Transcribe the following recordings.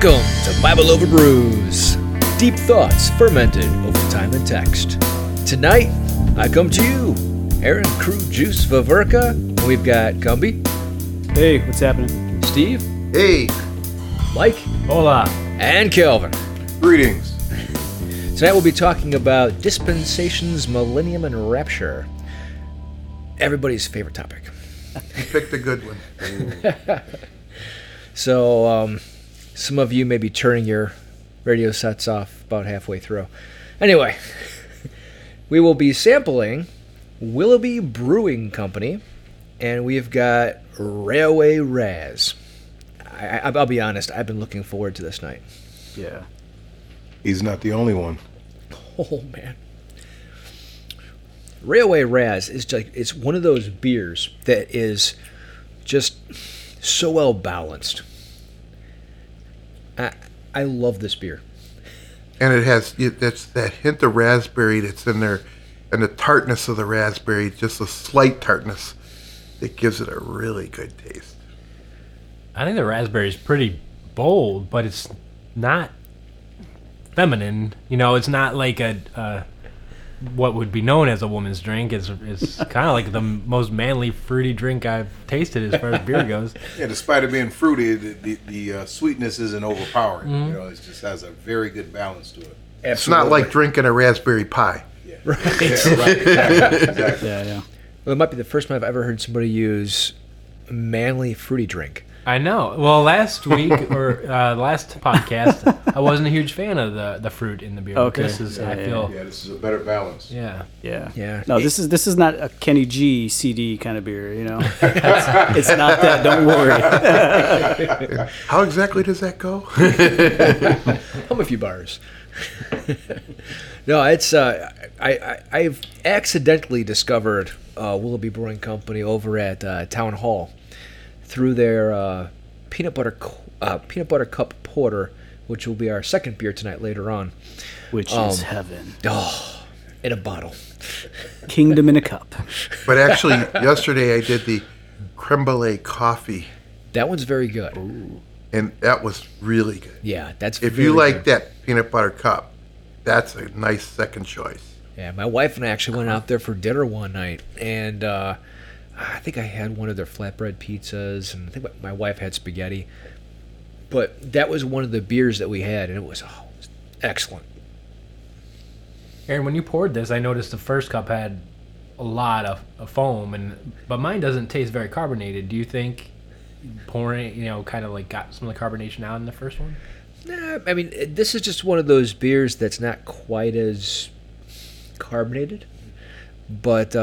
Welcome to Bible Over Brews, deep thoughts fermented over time and text. Tonight, I come to you, Aaron Crude, Juice Viverka, and we've got Gumby. Hey, what's happening? Steve. Hey. Mike. Hola. And Kelvin. Greetings. Tonight we'll be talking about dispensations, millennium, and rapture. Everybody's favorite topic. You picked a good one. So, some of you may be turning your radio sets off about halfway through. Anyway, we will be sampling Willoughby Brewing Company, and we've got Railway Raz. I'll be honest, I've been looking forward to this night. Yeah. He's not the only one. Oh, man. Railway Raz is like, it's one of those beers that is just so well balanced. I love this beer. And it has that's that hint of raspberry that's in there, and the tartness of the raspberry, just a slight tartness, that gives it a really good taste. I think the raspberry is pretty bold, but it's not feminine. You know, it's not like a what would be known as a woman's drink. It's kind of like the most manly fruity drink I've tasted as far as beer goes. Yeah, despite it being fruity, the sweetness isn't overpowering. Mm-hmm. You know, it just has a very good balance to it. Absolutely. It's not like drinking a raspberry pie. Yeah. Right. Yeah, right. Exactly. Yeah. Well, it might be the first time I've ever heard somebody use manly fruity drink. I know. Well, last week or last podcast, I wasn't a huge fan of the fruit in the beer. Okay. This is, I feel. Yeah, this is a better balance. Yeah. No, this is not a Kenny G CD kind of beer. You know, it's not that. Don't worry. How exactly does that go? How a few bars. No, it's I've accidentally discovered Willoughby Brewing Company over at Town Hall, through their peanut butter cup porter, which will be our second beer tonight later on. Which is heaven. Oh, in a bottle. Kingdom in a cup. But actually, yesterday I did the creme brulee coffee. That one's very good. Ooh. And that was really good. Yeah, that's if you like good. That peanut butter cup, that's a nice second choice. Yeah, my wife and I actually went out there for dinner one night, and I think I had one of their flatbread pizzas, and I think my wife had spaghetti. But that was one of the beers that we had, and it was excellent. Aaron, when you poured this, I noticed the first cup had a lot of foam, but mine doesn't taste very carbonated. Do you think pouring, you know, kind of like got some of the carbonation out in the first one? Nah, I mean, this is just one of those beers that's not quite as carbonated, but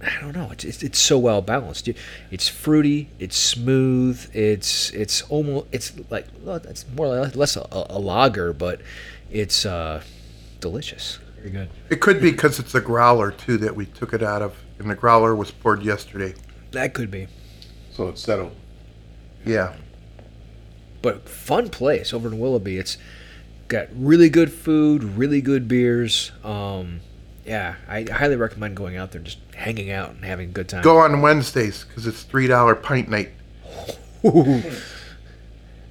I don't know. It's so well balanced. It's fruity. It's smooth. It's almost like, well, it's more or less a lager, but it's delicious. Very good. It could be because it's a growler too that we took it out of, and the growler was poured yesterday. That could be. So it's settled. Yeah. But fun place over in Willoughby. It's got really good food, really good beers. Yeah, I highly recommend going out there and just hanging out and having a good time. Go on Wednesdays because it's $3 pint night. Ooh.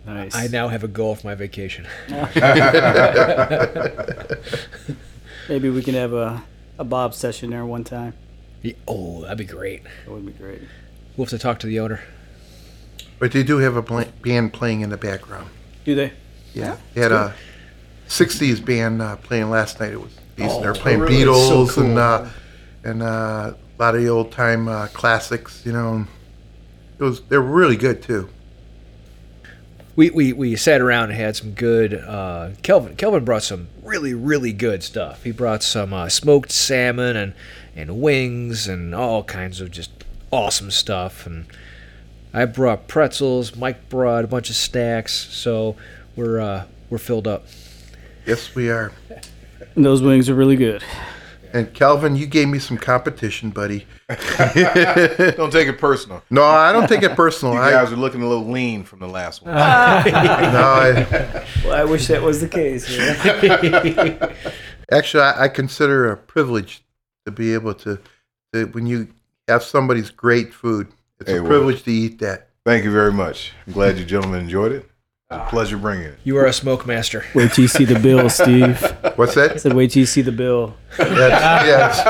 Nice. I now have a goal for my vacation. Maybe we can have a Bob session there one time. Yeah, oh, that'd be great. That would be great. We'll have to talk to the owner. But they do have a band playing in the background. Do they? Yeah. They had a 60s band playing last night. It was decent. They're playing really Beatles, so cool. and a lot of the old time classics, you know. They're really good too. We sat around and had some good. Kelvin brought some really, really good stuff. He brought some smoked salmon and wings and all kinds of just awesome stuff. And I brought pretzels. Mike brought a bunch of snacks. So we're filled up. Yes, we are. And those wings are really good. And Calvin, you gave me some competition, buddy. Don't take it personal. No, I don't take it personal. You guys are looking a little lean from the last one. Well, I wish that was the case. Yeah. Actually, I consider it a privilege to be able to when you have somebody's great food, it's a privilege to eat that. Thank you very much. I'm glad you gentlemen enjoyed it. Pleasure bringing it. You are a smoke master. Wait till you see the bill, Steve. What's that? I said, wait till you see the bill. That's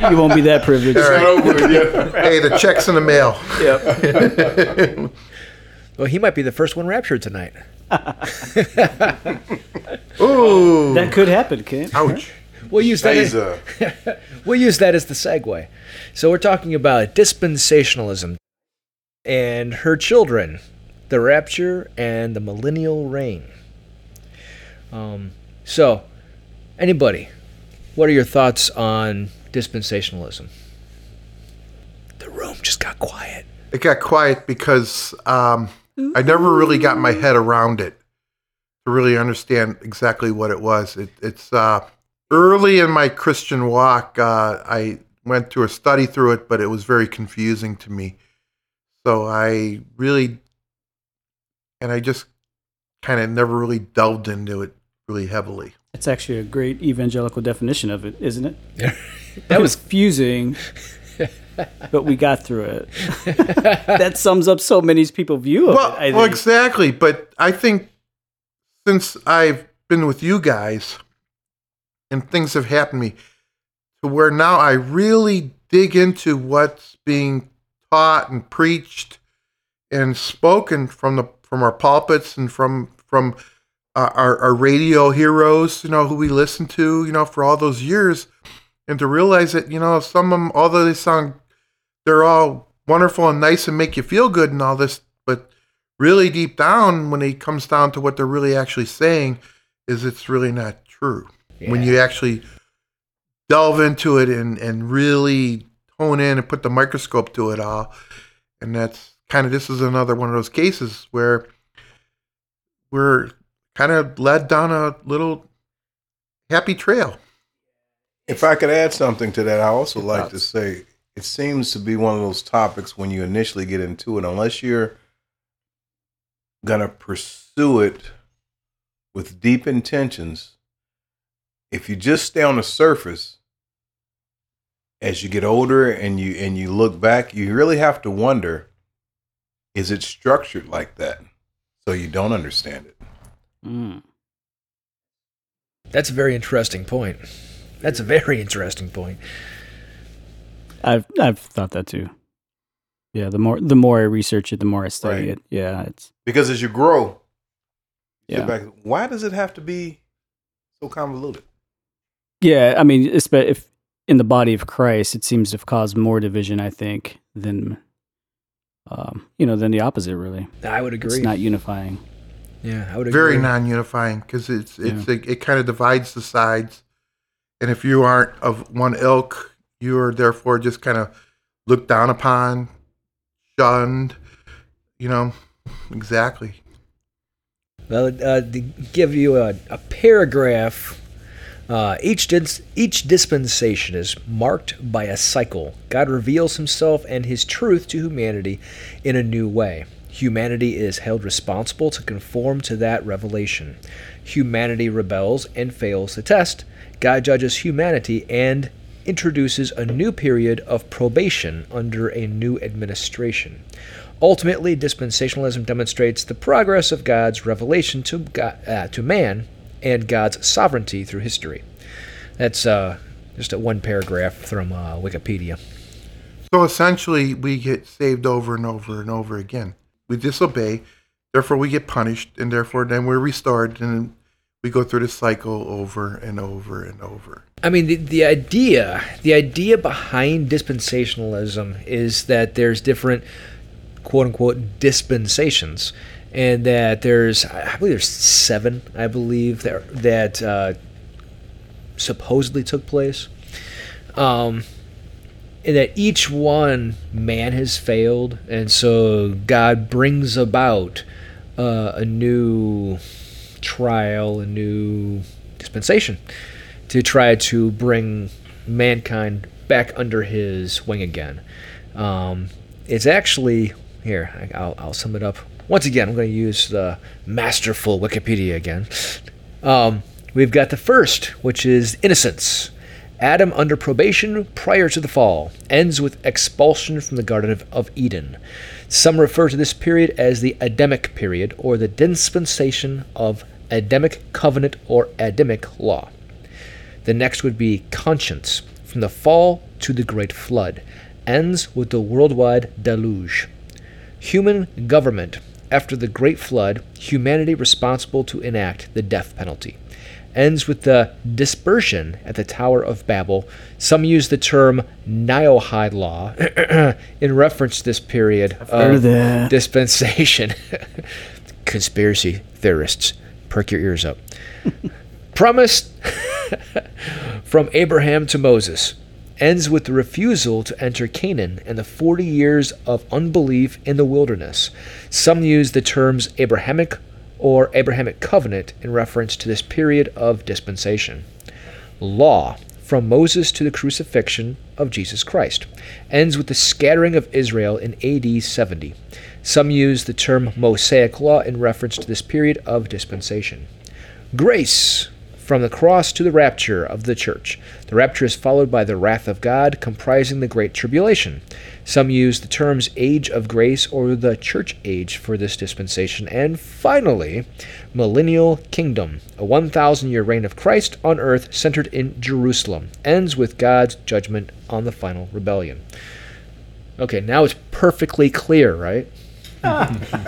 true. You won't be that privileged. All right. Hey, the check's in the mail. Yep. Well, he might be the first one raptured tonight. Ooh. That could happen, Ken. Ouch. We'll use that as, we'll use that as the segue. So we're talking about dispensationalism and her children, the rapture and the millennial reign. So, anybody, what are your thoughts on dispensationalism? The room just got quiet. It got quiet because I never really got my head around it to really understand exactly what it was. It's early in my Christian walk, I went through a study through it, but it was very confusing to me. So I just kind of never really delved into it really heavily. It's actually a great evangelical definition of it, isn't it? Yeah. That was confusing, but we got through it. That sums up so many people's view of it, I think. Well, exactly. But I think since I've been with you guys and things have happened to me to where now I really dig into what's being taught and preached and spoken from our pulpits and from our radio heroes, who we listen to, for all those years, and to realize that, some of them, although they're all wonderful and nice and make you feel good and all this, but really deep down, when it comes down to what they're really actually saying, is it's really not true. Yeah. When you actually delve into it and really hone in and put the microscope to it all, and that's kind of, this is another one of those cases where we're kind of led down a little happy trail. If I could add something to that, I also like to say it seems to be one of those topics when you initially get into it, unless you're going to pursue it with deep intentions, if you just stay on the surface, as you get older and you look back, you really have to wonder, is it structured like that? So you don't understand it. Mm. That's a very interesting point. That's a very interesting point. I've thought that too. Yeah, the more I research it, the more I study it. Yeah, it's because as you grow, you get back, why does it have to be so convoluted? Yeah, I mean, if in the body of Christ, it seems to have caused more division, I think, than than the opposite. Really, I would agree. It's not unifying. Yeah, I would agree. Very non-unifying, because it kind of divides the sides. And if you aren't of one ilk, you are therefore just kind of looked down upon, shunned, exactly. Well, to give you a paragraph, each dispensation is marked by a cycle. God reveals himself and his truth to humanity in a new way. Humanity is held responsible to conform to that revelation. Humanity rebels and fails the test. God judges humanity and introduces a new period of probation under a new administration. Ultimately, dispensationalism demonstrates the progress of God's revelation to man and God's sovereignty through history. That's just one paragraph from Wikipedia. So essentially, we get saved over and over and over again. We disobey, therefore we get punished, and therefore then we're restored, and we go through this cycle over and over and over. I mean, the idea behind dispensationalism is that there's different quote-unquote dispensations, and that there's seven, I believe, that supposedly took place. And that each one, man has failed, and so God brings about a new trial, a new dispensation, to try to bring mankind back under his wing again. It's actually, here, I'll sum it up. Once again, I'm going to use the masterful Wikipedia again. We've got the first, which is innocence. Adam under probation prior to the fall ends with expulsion from the Garden of Eden. Some refer to this period as the Adamic period, or the dispensation of Adamic covenant or Adamic law. The next would be conscience, from the fall to the great flood, ends with the worldwide deluge. Human government, after the great flood, humanity responsible to enact the death penalty, ends with the dispersion at the Tower of Babel. Some use the term Noahide law in reference to this period of dispensation. Conspiracy theorists, perk your ears up. Promise from Abraham to Moses ends with the refusal to enter Canaan and the 40 years of unbelief in the wilderness. Some use the terms Abrahamic or Abrahamic covenant in reference to this period of dispensation. Law, from Moses to the crucifixion of Jesus Christ, ends with the scattering of Israel in AD 70. Some use the term Mosaic law in reference to this period of dispensation. Grace, from the cross to the rapture of the church. The rapture is followed by the wrath of God, comprising the Great Tribulation. Some use the terms Age of Grace or the Church Age for this dispensation. And finally, Millennial Kingdom, a 1,000-year reign of Christ on earth centered in Jerusalem, ends with God's judgment on the final rebellion. Okay, now it's perfectly clear, right?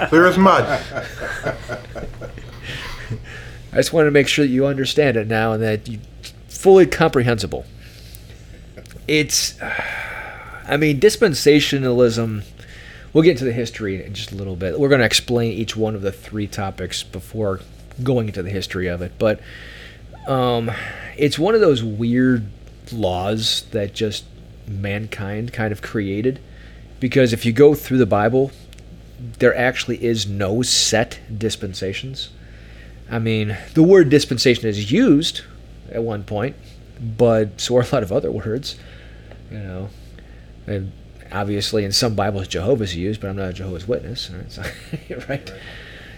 Clear as mud. I just wanted to make sure that you understand it now and that you fully comprehensible. It's, I mean, dispensationalism, we'll get into the history in just a little bit. We're going to explain each one of the three topics before going into the history of it. But it's one of those weird laws that just mankind kind of created. Because if you go through the Bible, there actually is no set dispensations. I mean, the word dispensation is used at one point, but so are a lot of other words, you know. And obviously, in some Bibles, Jehovah's used, but I'm not a Jehovah's Witness, right? So, right?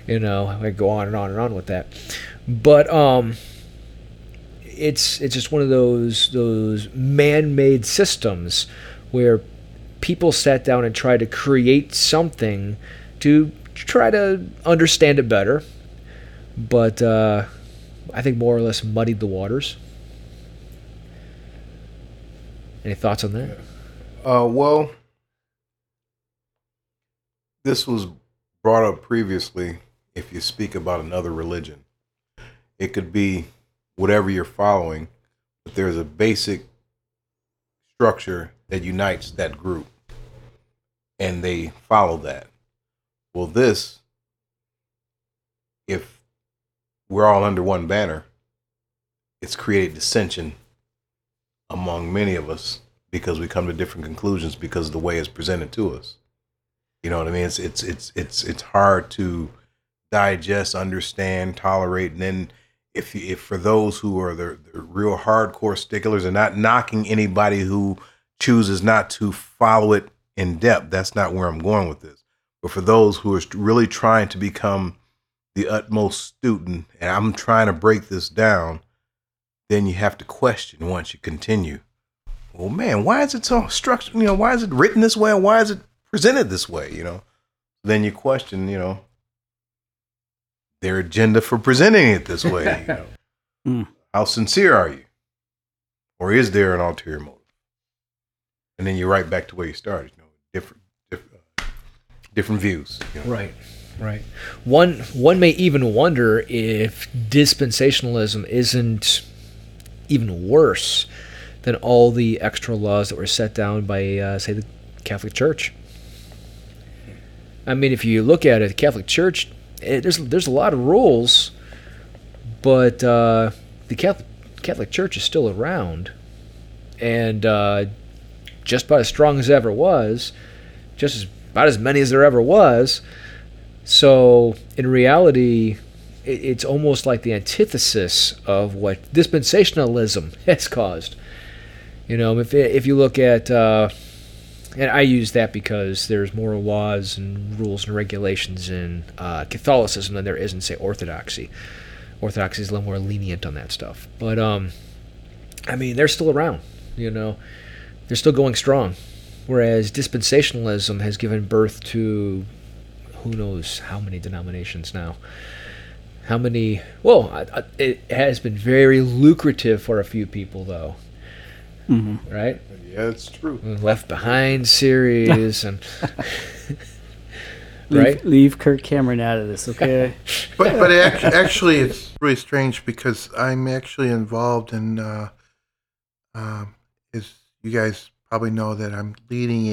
You know, I go on and on and on with that. But it's just one of those man-made systems where people sat down and tried to create something to try to understand it better. But I think more or less muddied the waters. Any thoughts on that? Well, this was brought up previously. If you speak about another religion, it could be whatever you're following, but there's a basic structure that unites that group, and they follow that. Well, this, if we're all under one banner, it's created dissension among many of us because we come to different conclusions because of the way it's presented to us. You know what I mean? It's hard to digest, understand, tolerate. And then if for those who are the real hardcore sticklers, and not knocking anybody who chooses not to follow it in depth, that's not where I'm going with this. But for those who are really trying to become the utmost student, and I'm trying to break this down, then you have to question once you continue. Well, man, why is it so structured? You know, why is it written this way? Why is it presented this way? You know, then you question, you know, their agenda for presenting it this way. You know? How sincere are you? Or is there an ulterior motive? And then you're right back to where you started. You know, different views. You know? Right. Right. One may even wonder if dispensationalism isn't even worse than all the extra laws that were set down by, say, the Catholic Church. I mean, if you look at it, the Catholic Church, there's a lot of rules, but the Catholic Church is still around, and just about as strong as ever was, about as many as there ever was. So, in reality, it's almost like the antithesis of what dispensationalism has caused. You know, if you look at, and I use that because there's more laws and rules and regulations in Catholicism than there is in, say, Orthodoxy. Orthodoxy is a little more lenient on that stuff. But, I mean, they're still around, you know. They're still going strong. Whereas dispensationalism has given birth to who knows how many denominations now. How many? Well, it has been very lucrative for a few people, though. Mm-hmm. Right? Yeah, it's true. Left Behind series and right. Leave Kirk Cameron out of this, okay? but actually, it's really strange because I'm actually involved in. As you guys probably know, that I'm leading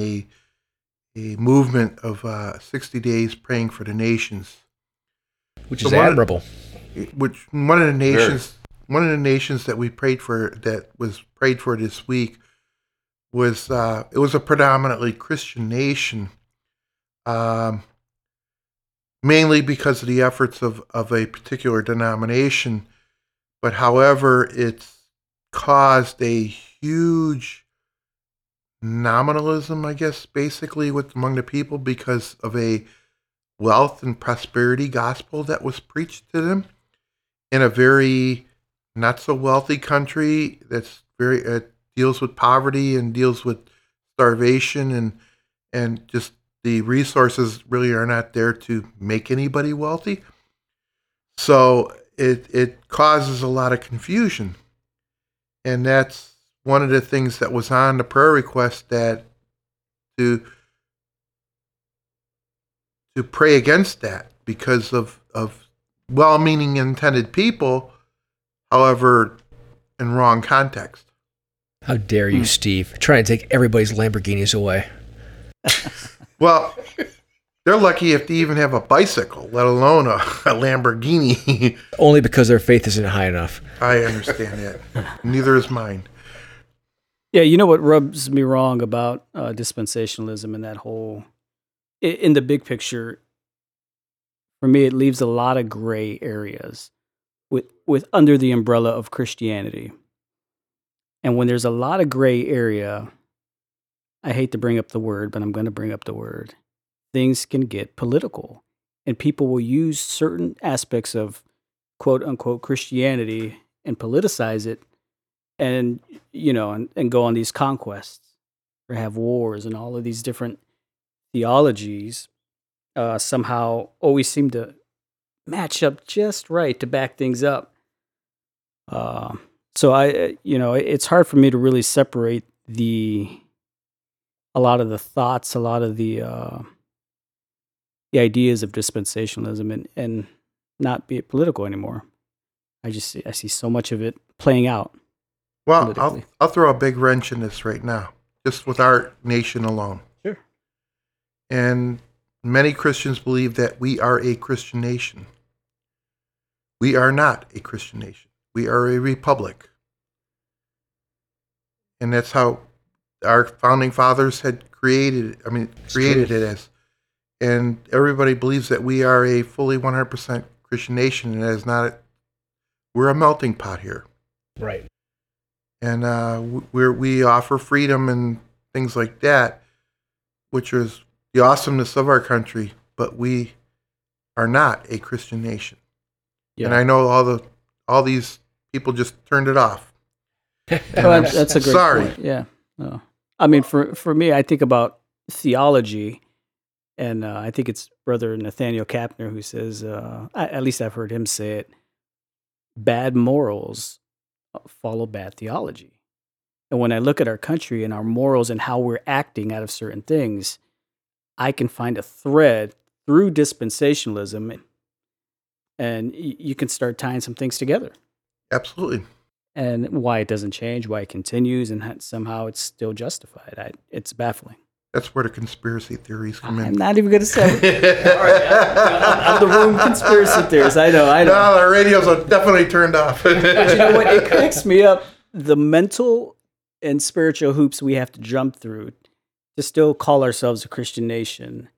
a movement of 60 days praying for the nations. Which is admirable. One of the nations that we prayed for, that was prayed for this week, was it was a predominantly Christian nation, mainly because of the efforts of a particular denomination. But however, it's caused a huge nominalism, I guess, basically among the people because of a wealth and prosperity gospel that was preached to them in a very not so wealthy country that's very deals with poverty and deals with starvation and just the resources really are not there to make anybody wealthy. So it causes a lot of confusion, and that's one of the things that was on the prayer request, that to pray against that because of well-meaning intended people, however, in wrong context. How dare you, Steve, trying to take everybody's Lamborghinis away. Well, they're lucky if they even have a bicycle, let alone a Lamborghini. Only because their faith isn't high enough. I understand that. Neither is mine. Yeah, you know what rubs me wrong about dispensationalism and that whole... In the big picture, for me, it leaves a lot of gray areas with under the umbrella of Christianity. And when there's a lot of gray area, I hate to bring up the word, but I'm going to bring up the word. Things can get political, and people will use certain aspects of quote-unquote Christianity and politicize it and, you know, and go on these conquests or have wars and all of these different theologies somehow always seem to match up just right to back things up. So it's hard for me to really separate a lot of the thoughts, a lot of the ideas of dispensationalism and not be it political anymore. I see so much of it playing out. Well, I'll throw a big wrench in this right now, just with our nation alone. And many Christians believe that we are a Christian nation. We are not a Christian nation. We are a republic. And that's how our founding fathers had created it as. And everybody believes that we are a fully 100% Christian nation, and that is not. We're a melting pot here. Right. And we offer freedom and things like that, which is the awesomeness of our country, but we are not a Christian nation. Yeah. And I know all these people just turned it off. That's a great point. Yeah. No. I mean, for me, I think about theology, and I think it's Brother Nathaniel Kappner who says, at least I've heard him say it, bad morals follow bad theology. And when I look at our country and our morals and how we're acting out of certain things, I can find a thread through dispensationalism, and you can start tying some things together. Absolutely. And why it doesn't change, why it continues, and somehow it's still justified. It's baffling. That's where the conspiracy theories come in. I'm not even going to say it. All right, I'm the room conspiracy theorist. I know. No, the radios are definitely turned off. But you know what? It cracks me up. The mental and spiritual hoops we have to jump through to still call ourselves a Christian nation,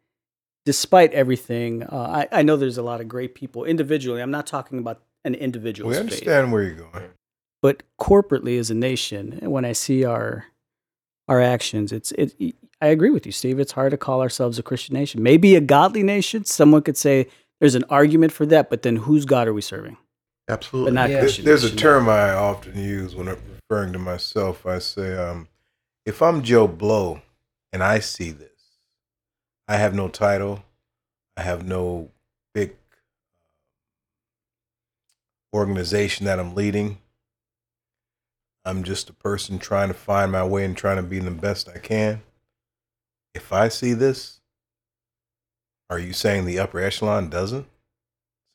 despite everything. I know there's a lot of great people individually. I'm not talking about an individual. We understand where you're going. But corporately as a nation, when I see our actions, I agree with you, Steve. It's hard to call ourselves a Christian nation. Maybe a godly nation. Someone could say there's an argument for that, but then whose God are we serving? Absolutely. But not Christian there's nation. A term I often use when I'm referring to myself. I say, if I'm Joe Blow, and I see this. I have no title. I have no big organization that I'm leading. I'm just a person trying to find my way and trying to be the best I can. If I see this, are you saying the upper echelon doesn't?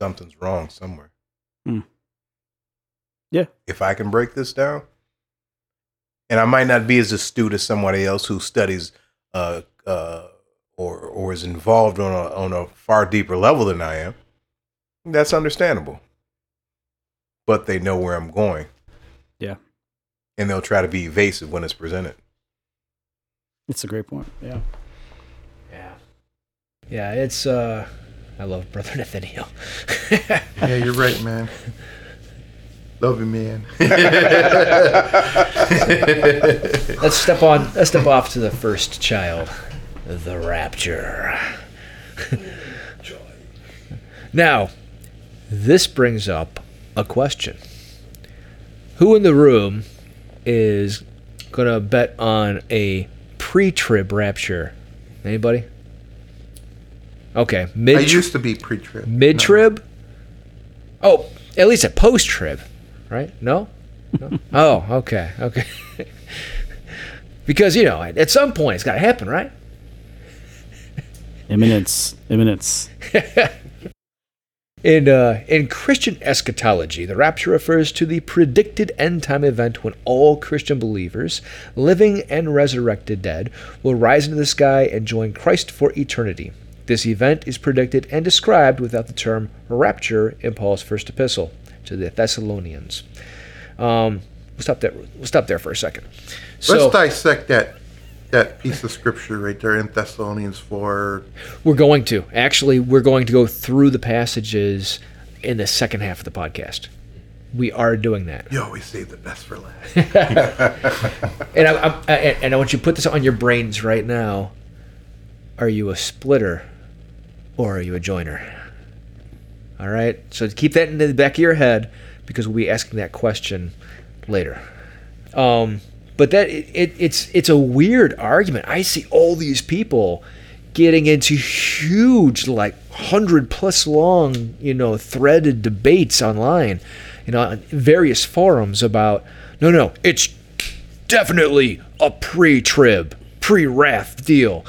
Something's wrong somewhere. Mm. Yeah. If I can break this down, and I might not be as astute as somebody else who studies or is involved on a far deeper level than I am, that's understandable. But they know where I'm going. Yeah. And they'll try to be evasive when it's presented. It's a great point. Yeah. Yeah. Yeah, it's, I love Brother Nathaniel. Yeah, you're right, man. Love you, man. Let's step off to the first child, the rapture. Now, this brings up a question. Who in the room is going to bet on a pre-trib rapture? Anybody? Okay. I used to be pre-trib. Mid-trib? No. Oh, at least a post-trib, right? No? Oh, okay. Because, at some point it's got to happen, right? Imminence. In Christian eschatology, the rapture refers to the predicted end-time event when all Christian believers, living and resurrected dead, will rise into the sky and join Christ for eternity. This event is predicted and described without the term rapture in Paul's first epistle to the Thessalonians. We'll stop there for a second. So, let's dissect that piece of scripture right there in Thessalonians 4. We're going to go through the passages in the second half of the podcast. We are doing that. You always save the best for last. And I want you to put this on your brains right now. Are you a splitter or are you a joiner? All right? So keep that in the back of your head because we'll be asking that question later. But that it's a weird argument. I see all these people getting into huge, 100-plus long, threaded debates online, on various forums about, no, it's definitely a pre-trib, pre-wrath deal.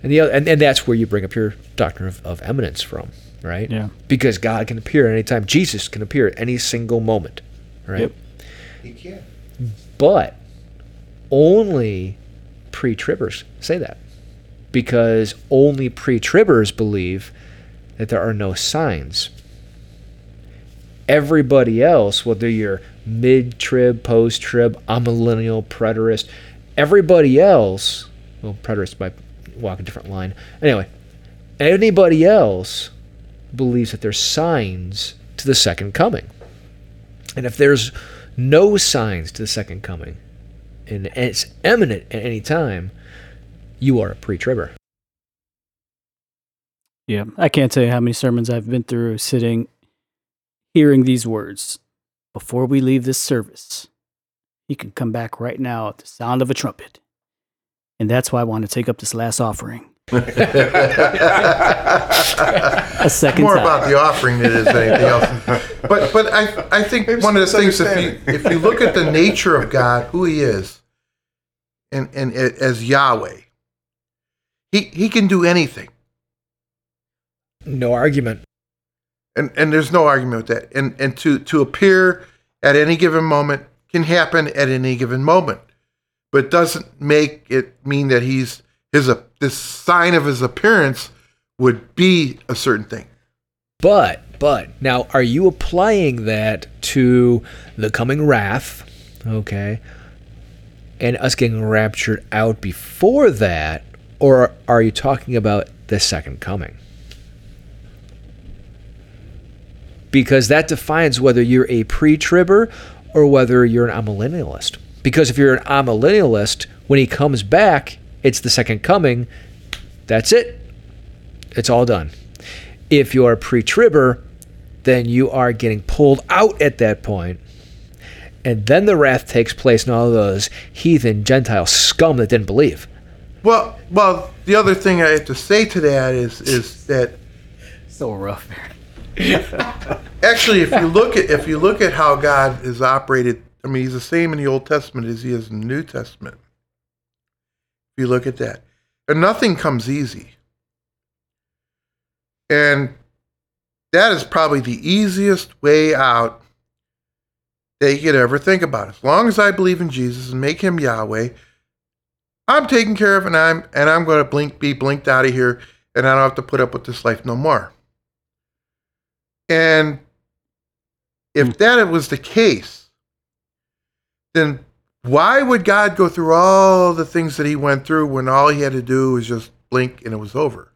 And the other, and that's where you bring up your doctrine of eminence from, right? Yeah. Because God can appear at any time. Jesus can appear at any single moment, right? Yep. He can. But only pre-tribbers say that because only pre-tribbers believe that there are no signs. Everybody else, whether you're mid-trib, post-trib, amillennial, preterist, everybody else, well, preterist might walk a different line. Anyway, anybody else believes that there's signs to the second coming. And if there's no signs to the second coming, and it's imminent at any time, you are a pre-tribber. Yeah, I can't tell you how many sermons I've been through sitting, hearing these words. Before we leave this service, you can come back right now at the sound of a trumpet. And that's why I want to take up this last offering. A second more time. About the offering than it is anything else. But I think one of the things, if you look at the nature of God, who He is, and as Yahweh, He can do anything. No argument. And there's no argument with that. And to appear at any given moment can happen at any given moment, but doesn't make it mean that this sign of His appearance would be a certain thing. But now, are you applying that to the coming wrath, okay, and us getting raptured out before that, or are you talking about the second coming? Because that defines whether you're a pre-tribber or whether you're an amillennialist. Because if you're an amillennialist, when He comes back, it's the second coming. That's it. It's all done. If you are a pre-tribber, then you are getting pulled out at that point, and then the wrath takes place and all those heathen Gentile scum that didn't believe, Well, the other thing I have to say to that is that so rough. Actually, if you look at how God is operated, I mean, He's the same in the Old Testament as He is in the New Testament. If you look at that, and nothing comes easy, and that is probably the easiest way out that you could ever think about. As long as I believe in Jesus and make Him Yahweh, I'm taken care of, and I'm going to be blinked out of here, and I don't have to put up with this life no more. And if that was the case, then why would God go through all the things that He went through when all He had to do was just blink and it was over?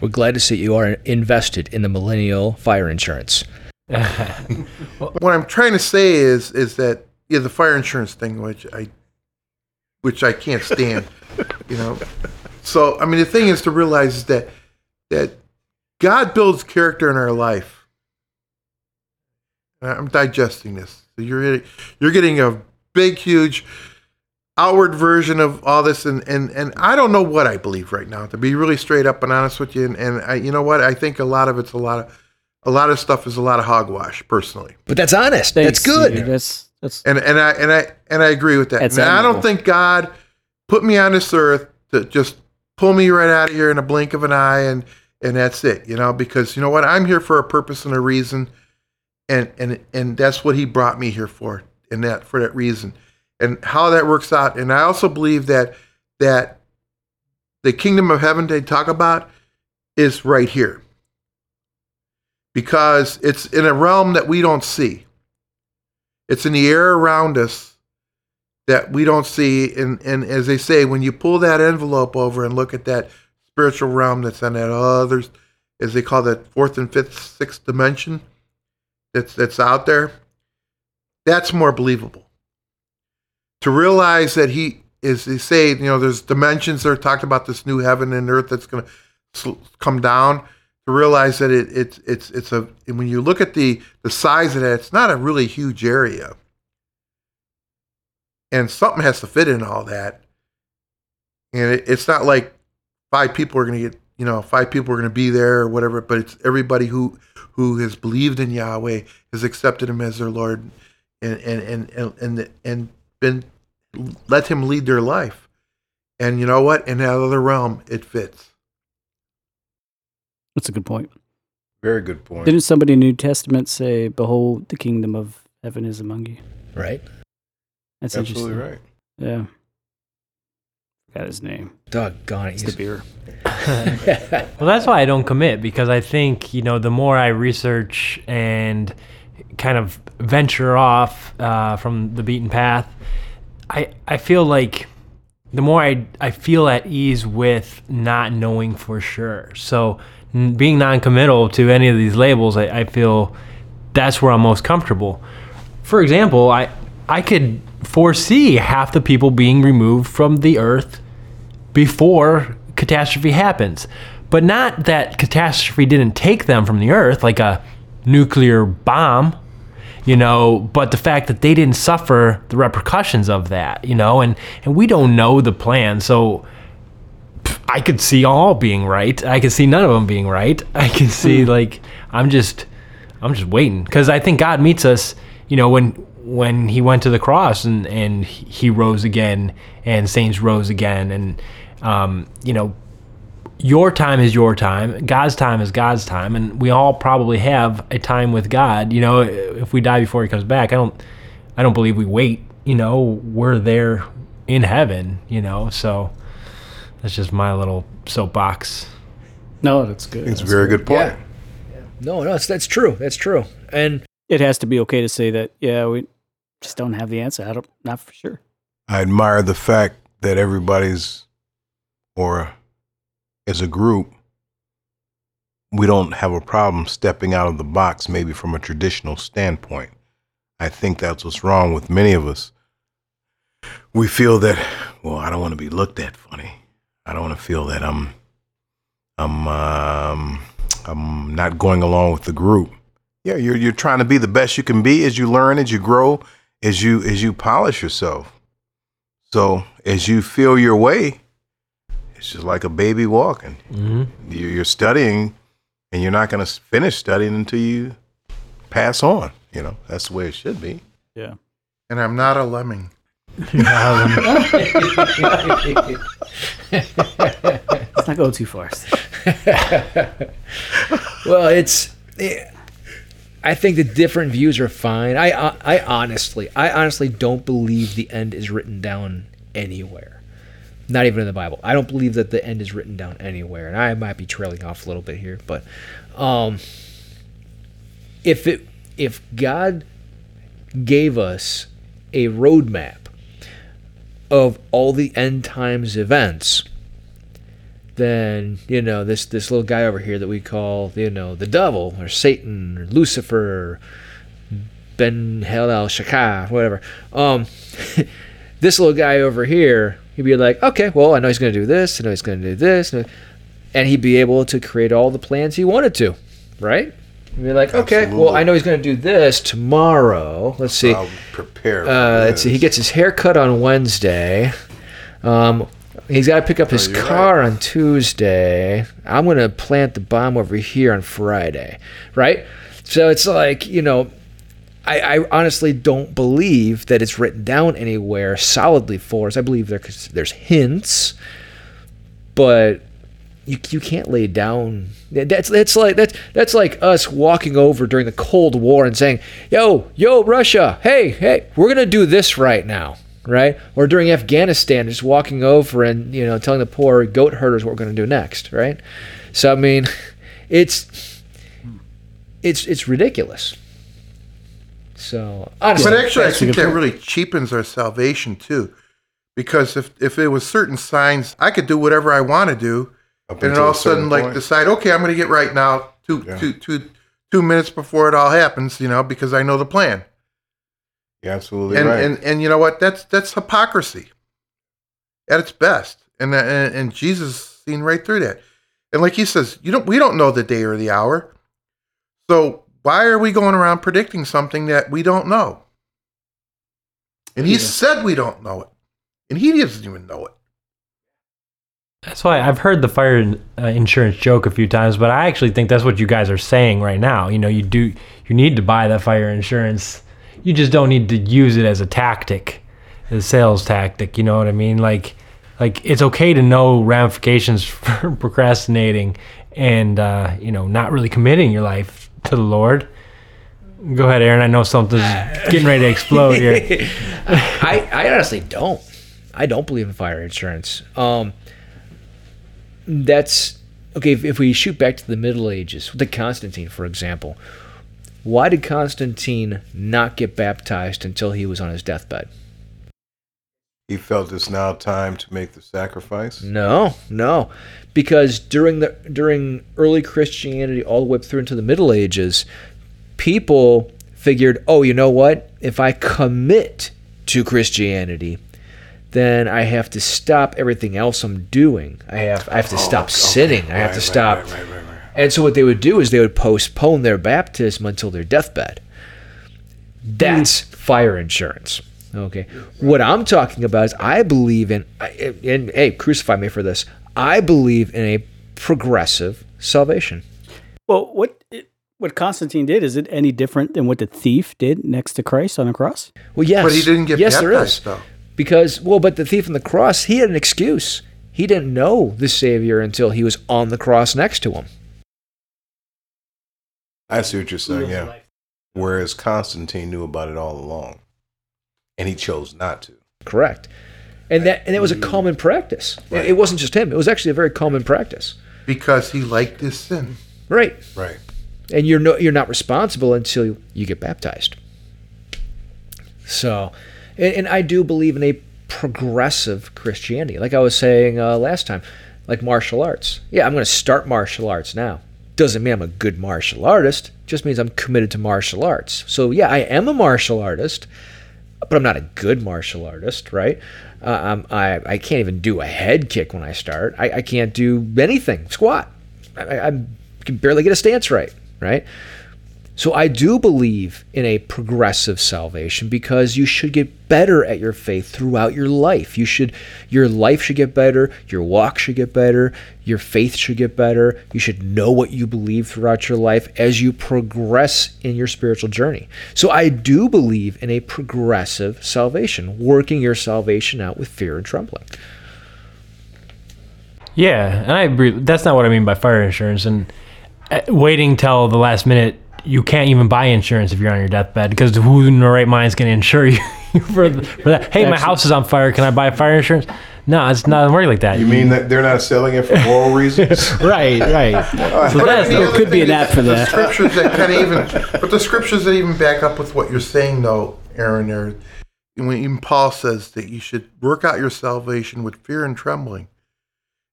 We're glad to see you are invested in the millennial fire insurance. What I'm trying to say is that the fire insurance thing, which I can't stand, you know. So I mean, the thing is to realize is that God builds character in our life. I'm digesting this. So you're getting a big, huge outward version of all this, and I don't know what I believe right now, to be really straight up and honest with you. And I, you know what? I think a lot of stuff is a lot of hogwash, personally. But that's honest. Thanks. That's good. Yeah. That's and I agree with that. Now, I don't think God put me on this earth to just pull me right out of here in a blink of an eye and that's it, you know, because you know what? I'm here for a purpose and a reason, and that's what He brought me here for, and that for that reason. And how that works out. And I also believe that the kingdom of heaven they talk about is right here, because it's in a realm that we don't see. It's in the air around us that we don't see. And as they say, when you pull that envelope over and look at that spiritual realm that's on that other, as they call that fourth and fifth, sixth dimension that's out there, that's more believable. To realize that He, as they say, you know, there's dimensions that are talked about, this new heaven and earth that's going to come down. To realize that it's and when you look at the size of that, it's not a really huge area, and something has to fit in all that. And it's not like five people are going to be there or whatever, but it's everybody who has believed in Yahweh, has accepted Him as their Lord, and been let Him lead their life. And you know what? In that other realm, it fits. That's a good point. Very good point. Didn't somebody in the New Testament say, "Behold, the kingdom of heaven is among you"? Right. That's absolutely right. Yeah. Got his name. Doggone it. It's the beer. Well, that's why I don't commit, because I think, you know, the more I research and kind of venture off from the beaten path, I feel like the more I feel at ease with not knowing for sure. So being non-committal to any of these labels, I feel that's where I'm most comfortable. For example, I could foresee half the people being removed from the earth before catastrophe happens. But not that catastrophe didn't take them from the earth, like a nuclear bomb, you know, but the fact that they didn't suffer the repercussions of that, you know, and we don't know the plan. So I could see all being right. I could see none of them being right. I can see like, I'm just waiting. 'Cause I think God meets us, you know, when He went to the cross and He rose again and saints rose again. And, you know, your time is your time. God's time is God's time. And we all probably have a time with God. You know, if we die before He comes back, I don't believe we wait, you know, we're there in heaven, you know, so that's just my little soapbox. No, that's good. It's a very good point. Yeah. Yeah. No, that's true. That's true. And it has to be okay to say that, yeah, we just don't have the answer. Not for sure. I admire the fact that everybody's, or as a group, we don't have a problem stepping out of the box, maybe from a traditional standpoint. I think that's what's wrong with many of us. We feel that, well, I don't want to be looked at funny. I don't want to feel that I'm not going along with the group. Yeah, you're trying to be the best you can be as you learn, as you grow, as you polish yourself. So as you feel your way, it's just like a baby walking. Mm-hmm. You're studying, and you're not going to finish studying until you pass on. You know, that's the way it should be. Yeah. And I'm not a lemming. You're not a lemming. Let's not go too far. Well, I think the different views are fine. I honestly don't believe the end is written down anywhere. Not even in the Bible. I don't believe that the end is written down anywhere. And I might be trailing off a little bit here, but if God gave us a roadmap of all the end times events, then, you know, this little guy over here that we call, you know, the devil or Satan or Lucifer or Ben Hel El Shakar, whatever. This little guy over here, he'd be like, okay, well, I know he's going to do this, I know he's going to do this, and he'd be able to create all the plans he wanted to, right? He'd be like, okay, absolutely. Well, I know he's going to do this tomorrow. Let's see. I'll prepare. Let's see. He gets his hair cut on Wednesday. He's got to pick up his car on Tuesday. I'm going to plant the bomb over here on Friday, right? So it's like, you know, I honestly don't believe that it's written down anywhere solidly for us. I believe there's hints, but you can't lay down. That's like us walking over during the Cold War and saying, yo, Russia, hey, we're going to do this right now. Right? Or during Afghanistan, just walking over and, you know, telling the poor goat herders what we're going to do next, right? So I mean, it's ridiculous. So honestly, but actually, I think that really cheapens our salvation too, because if there was certain signs, I could do whatever I want to do, and then all of a sudden, like, decide, okay, I'm going to get right now, 2 minutes before it all happens, you know, because I know the plan. You're absolutely right. And you know what? That's hypocrisy at its best. And Jesus seen right through that. And like he says, we don't know the day or the hour. So why are we going around predicting something that we don't know? And he said we don't know it. And he doesn't even know it. That's why I've heard the fire insurance joke a few times, but I actually think that's what you guys are saying right now. You know, you need to buy that fire insurance. You just don't need to use it as a tactic, as a sales tactic. You know what I mean? Like it's okay to know ramifications for procrastinating and, you know, not really committing your life to the Lord. Go ahead, Aaron. I know something's getting ready to explode here. I honestly don't. I don't believe in fire insurance. That's okay. If we shoot back to the Middle Ages, the Constantine, for example. Why did Constantine not get baptized until he was on his deathbed? He felt it's now time to make the sacrifice? No. Because during early Christianity all the way through into the Middle Ages, people figured, oh, you know what? If I commit to Christianity, then I have to stop everything else I'm doing. I have to stop sinning. I have to stop... Right. And so what they would do is they would postpone their baptism until their deathbed. That's fire insurance. Okay. What I'm talking about is I believe in, and hey, crucify me for this, I believe in a progressive salvation. Well, what Constantine did, is it any different than what the thief did next to Christ on the cross? Well, yes. But he didn't get baptized, though. Because, but the thief on the cross, he had an excuse. He didn't know the Savior until he was on the cross next to him. I see what you're saying, yeah. Whereas Constantine knew about it all along, and he chose not to. Correct. And that was a common practice. Right. It wasn't just him. It was actually a very common practice. Because he liked his sin. Right. And you're not responsible until you get baptized. So, and I do believe in a progressive Christianity. Like I was saying last time, like martial arts. Yeah, I'm going to start martial arts now. Doesn't mean I'm a good martial artist, just means I'm committed to martial arts. So yeah, I am a martial artist, but I'm not a good martial artist, right? I can't even do a head kick when I start. I can't do anything, squat. I can barely get a stance right? So I do believe in a progressive salvation, because you should get better at your faith throughout your life. Your life should get better, your walk should get better, your faith should get better. You should know what you believe throughout your life as you progress in your spiritual journey. So I do believe in a progressive salvation, working your salvation out with fear and trembling. Yeah, and I agree. That's not what I mean by fire insurance. And waiting till the last minute, you can't even buy insurance if you're on your deathbed, because who in their right mind is going to insure you for that? Hey, my house is on fire. Can I buy fire insurance? No, it's not working like that. You mean that they're not selling it for moral reasons? Right. So there could be an app for that. But the scriptures that even back up with what you're saying, though, Aaron, are, when even Paul says that you should work out your salvation with fear and trembling,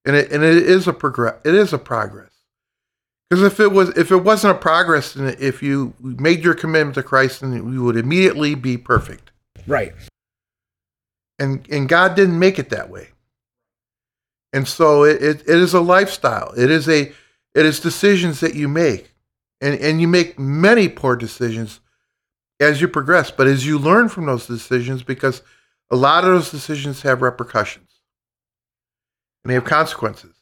and it is a progress. Because if it wasn't a progress, and if you made your commitment to Christ, then you would immediately be perfect. Right. And God didn't make it that way. And so it is a lifestyle. It is decisions that you make, and you make many poor decisions as you progress. But as you learn from those decisions, because a lot of those decisions have repercussions, and they have consequences.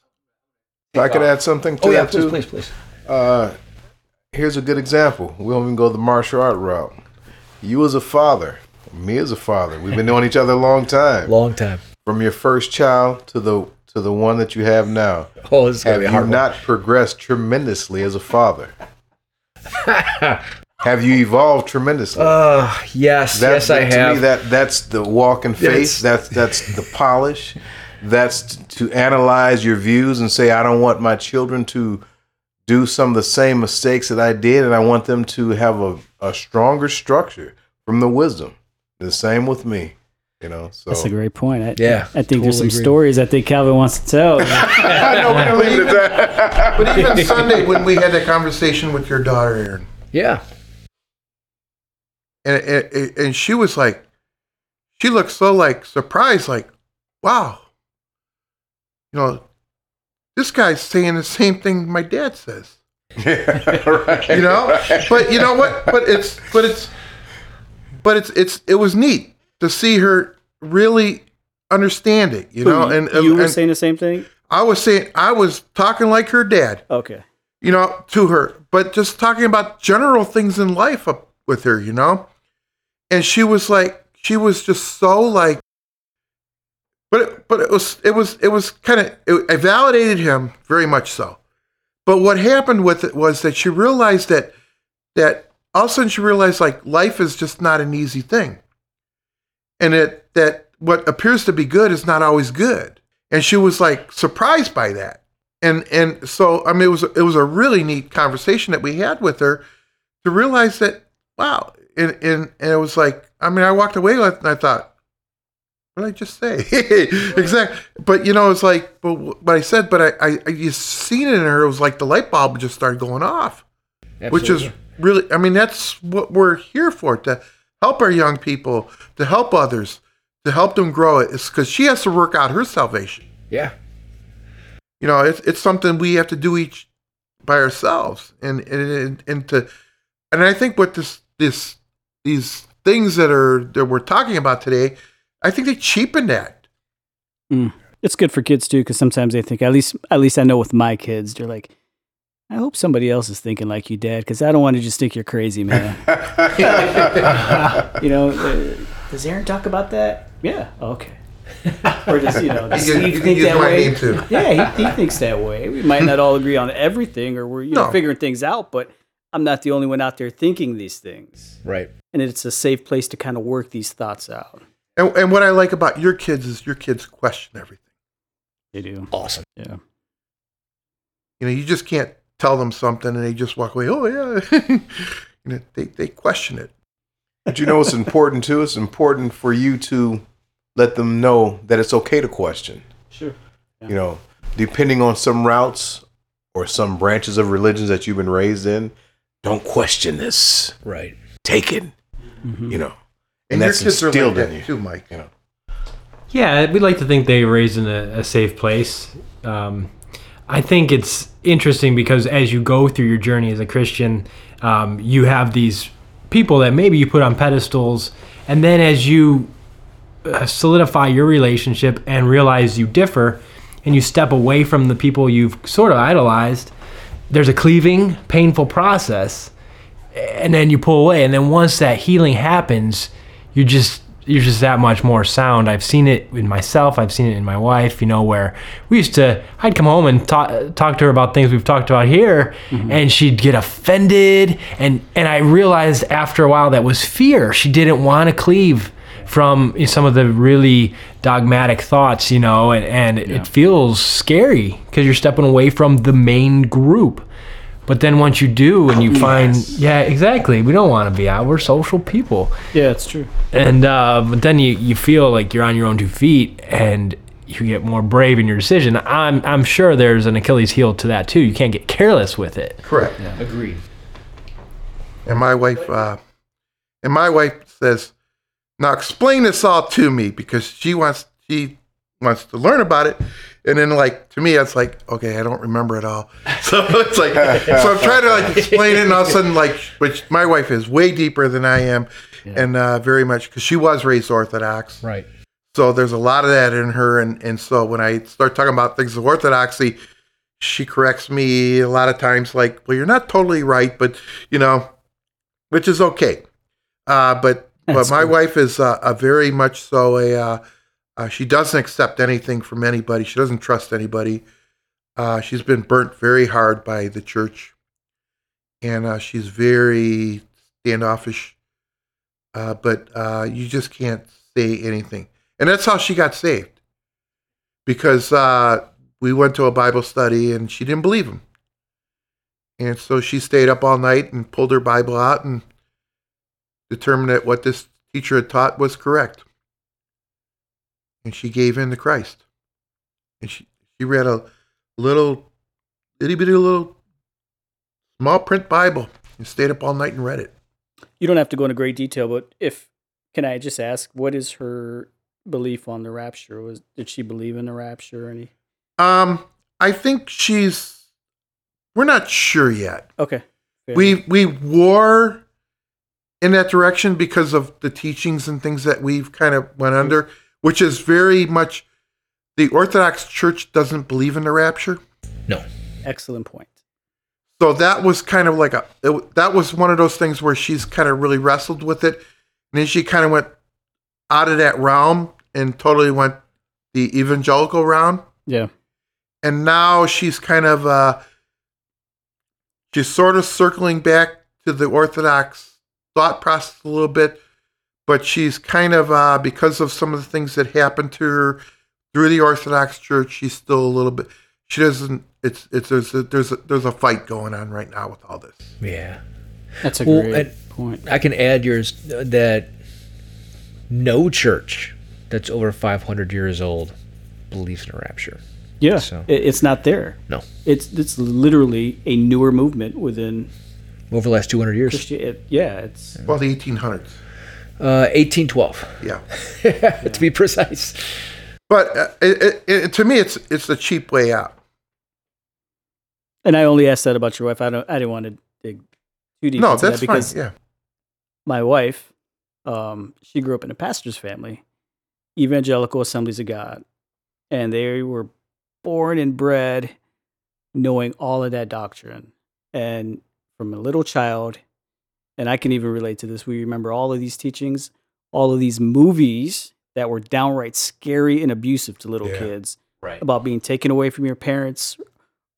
If I could add something to that, too. Please. Here's a good example. We don't even go the martial art route. You as a father, me as a father, we've been knowing each other a long time. Long time. From your first child to the one that you have now. Oh, this is going to be a hard one. Have you not progressed tremendously as a father? Have you evolved tremendously? Yes, I have. To me, that's the walk in faith. That's the polish. That's to analyze your views and say, I don't want my children to do some of the same mistakes that I did, and I want them to have a stronger structure from the wisdom. The same with me, you know. So that's a great point. I think there's some stories I think Calvin wants to tell. I know, we leave it that. But even Sunday when we had that conversation with your daughter, Aaron. Yeah. And she was like, she looked so surprised, wow. You know, this guy's saying the same thing my dad says. Yeah, right. You know, right. But you know what? It was neat to see her really understand it. You know, you were saying the same thing. I was talking like her dad. Okay. You know, to her, but just talking about general things in life up with her. You know, and she was just so. But it was kind of, it validated him very much so. But what happened with it was that she realized that all of a sudden she realized life is just not an easy thing, and that what appears to be good is not always good. And she was surprised by that. And so I mean it was a really neat conversation that we had with her to realize that wow. And it was I walked away with it and I thought, what did I just say? Exactly. But, you know, it's but I said, but I just seen it in her. It was the light bulb just started going off. Absolutely. Which is really, I mean, that's what we're here for, to help our young people, to help others, to help them grow. It's because she has to work out her salvation. Yeah. You know, it's something we have to do each by ourselves. And I think what these things that we're talking about today, I think they cheapen that. It's good for kids too, because sometimes they think, at least I know with my kids, they're I hope somebody else is thinking like you, Dad, because I don't want to just think you're crazy, man. You know, does Aaron talk about that? Yeah. Oh, okay. Or does Steve think that way? Too. Yeah, he thinks that way. We might not all agree on everything, or we're figuring things out, but I'm not the only one out there thinking these things. Right. And it's a safe place to kind of work these thoughts out. And what I like about your kids is your kids question everything. They do. Awesome. Yeah. You know, you just can't tell them something and they just walk away. Oh, yeah. They question it. But you know what's important, too? It's important for you to let them know that it's okay to question. Sure. Yeah. You know, depending on some routes or some branches of religions that you've been raised in, don't question this. Right. Take it. Mm-hmm. You know. And your kids are like that too, Mike. You know. Yeah, we like to think they raised in a safe place. I think it's interesting because as you go through your journey as a Christian, you have these people that maybe you put on pedestals, and then as you solidify your relationship and realize you differ and you step away from the people you've sort of idolized, there's a cleaving, painful process, and then you pull away. And then once that healing happens, you're just that much more sound. I've seen it in myself. I've seen it in my wife, you know, where we used to, I'd come home and talk to her about things we've talked about here, mm-hmm. and she'd get offended. And I realized after a while that was fear. She didn't want to cleave from some of the really dogmatic thoughts, you know, and it feels scary because you're stepping away from the main group. But then once you do, and you find, yeah, exactly, we don't want to be out. We're social people. Yeah, it's true. And but then you feel like you're on your own two feet, and you get more brave in your decision. I'm sure there's an Achilles heel to that too. You can't get careless with it. Correct. Yeah. Agreed. And my wife says, "Now explain this all to me," because she wants to learn about it. And then, like, to me, it's like, okay, I don't remember it all. So it's like, so I'm trying to, like, explain it, and all of a sudden, like, which my wife is way deeper than I am, and very much, because she was raised Orthodox. Right. So there's a lot of that in her, and so when I start talking about things of Orthodoxy, she corrects me a lot of times, like, well, you're not totally right, but, you know, which is okay. But my wife is a very much so a... she doesn't accept anything from anybody. She doesn't trust anybody. She's been burnt very hard by the church. And she's very standoffish. But you just can't say anything. And that's how she got saved. Because we went to a Bible study and she didn't believe him. And so she stayed up all night and pulled her Bible out and determined that what this teacher had taught was correct. And she gave in to Christ. And she read a little, itty bitty little small print Bible and stayed up all night and read it. You don't have to go into great detail, but can I just ask, what is her belief on the rapture? Did she believe in the rapture or any? I think we're not sure yet. Okay. Fair enough. We wore in that direction because of the teachings and things that we've kind of went under. Which is very much, the Orthodox Church doesn't believe in the rapture. No. Excellent point. So that was kind of like that was one of those things where she's kind of really wrestled with it. And then she kind of went out of that realm and totally went the evangelical realm. Yeah. And now she's kind of, she's sort of circling back to the Orthodox thought process a little bit. But she's kind of, because of some of the things that happened to her through the Orthodox Church, she's still a little bit. She doesn't. There's a fight going on right now with all this. Yeah, that's a great point. I can add yours that no church that's over 500 years old believes in a rapture. Yeah, so. It's not there. No, it's literally a newer movement within over the last 200 years. It's well the 1800s. 1812. Yeah, to be precise. But to me, it's the cheap way out. And I only asked that about your wife. I didn't want to dig too deep into that because fine. Yeah. My wife, she grew up in a pastor's family, Evangelical Assemblies of God, and they were born and bred knowing all of that doctrine, and from a little child. And I can even relate to this. We remember all of these teachings, all of these movies that were downright scary and abusive to little kids, right. About being taken away from your parents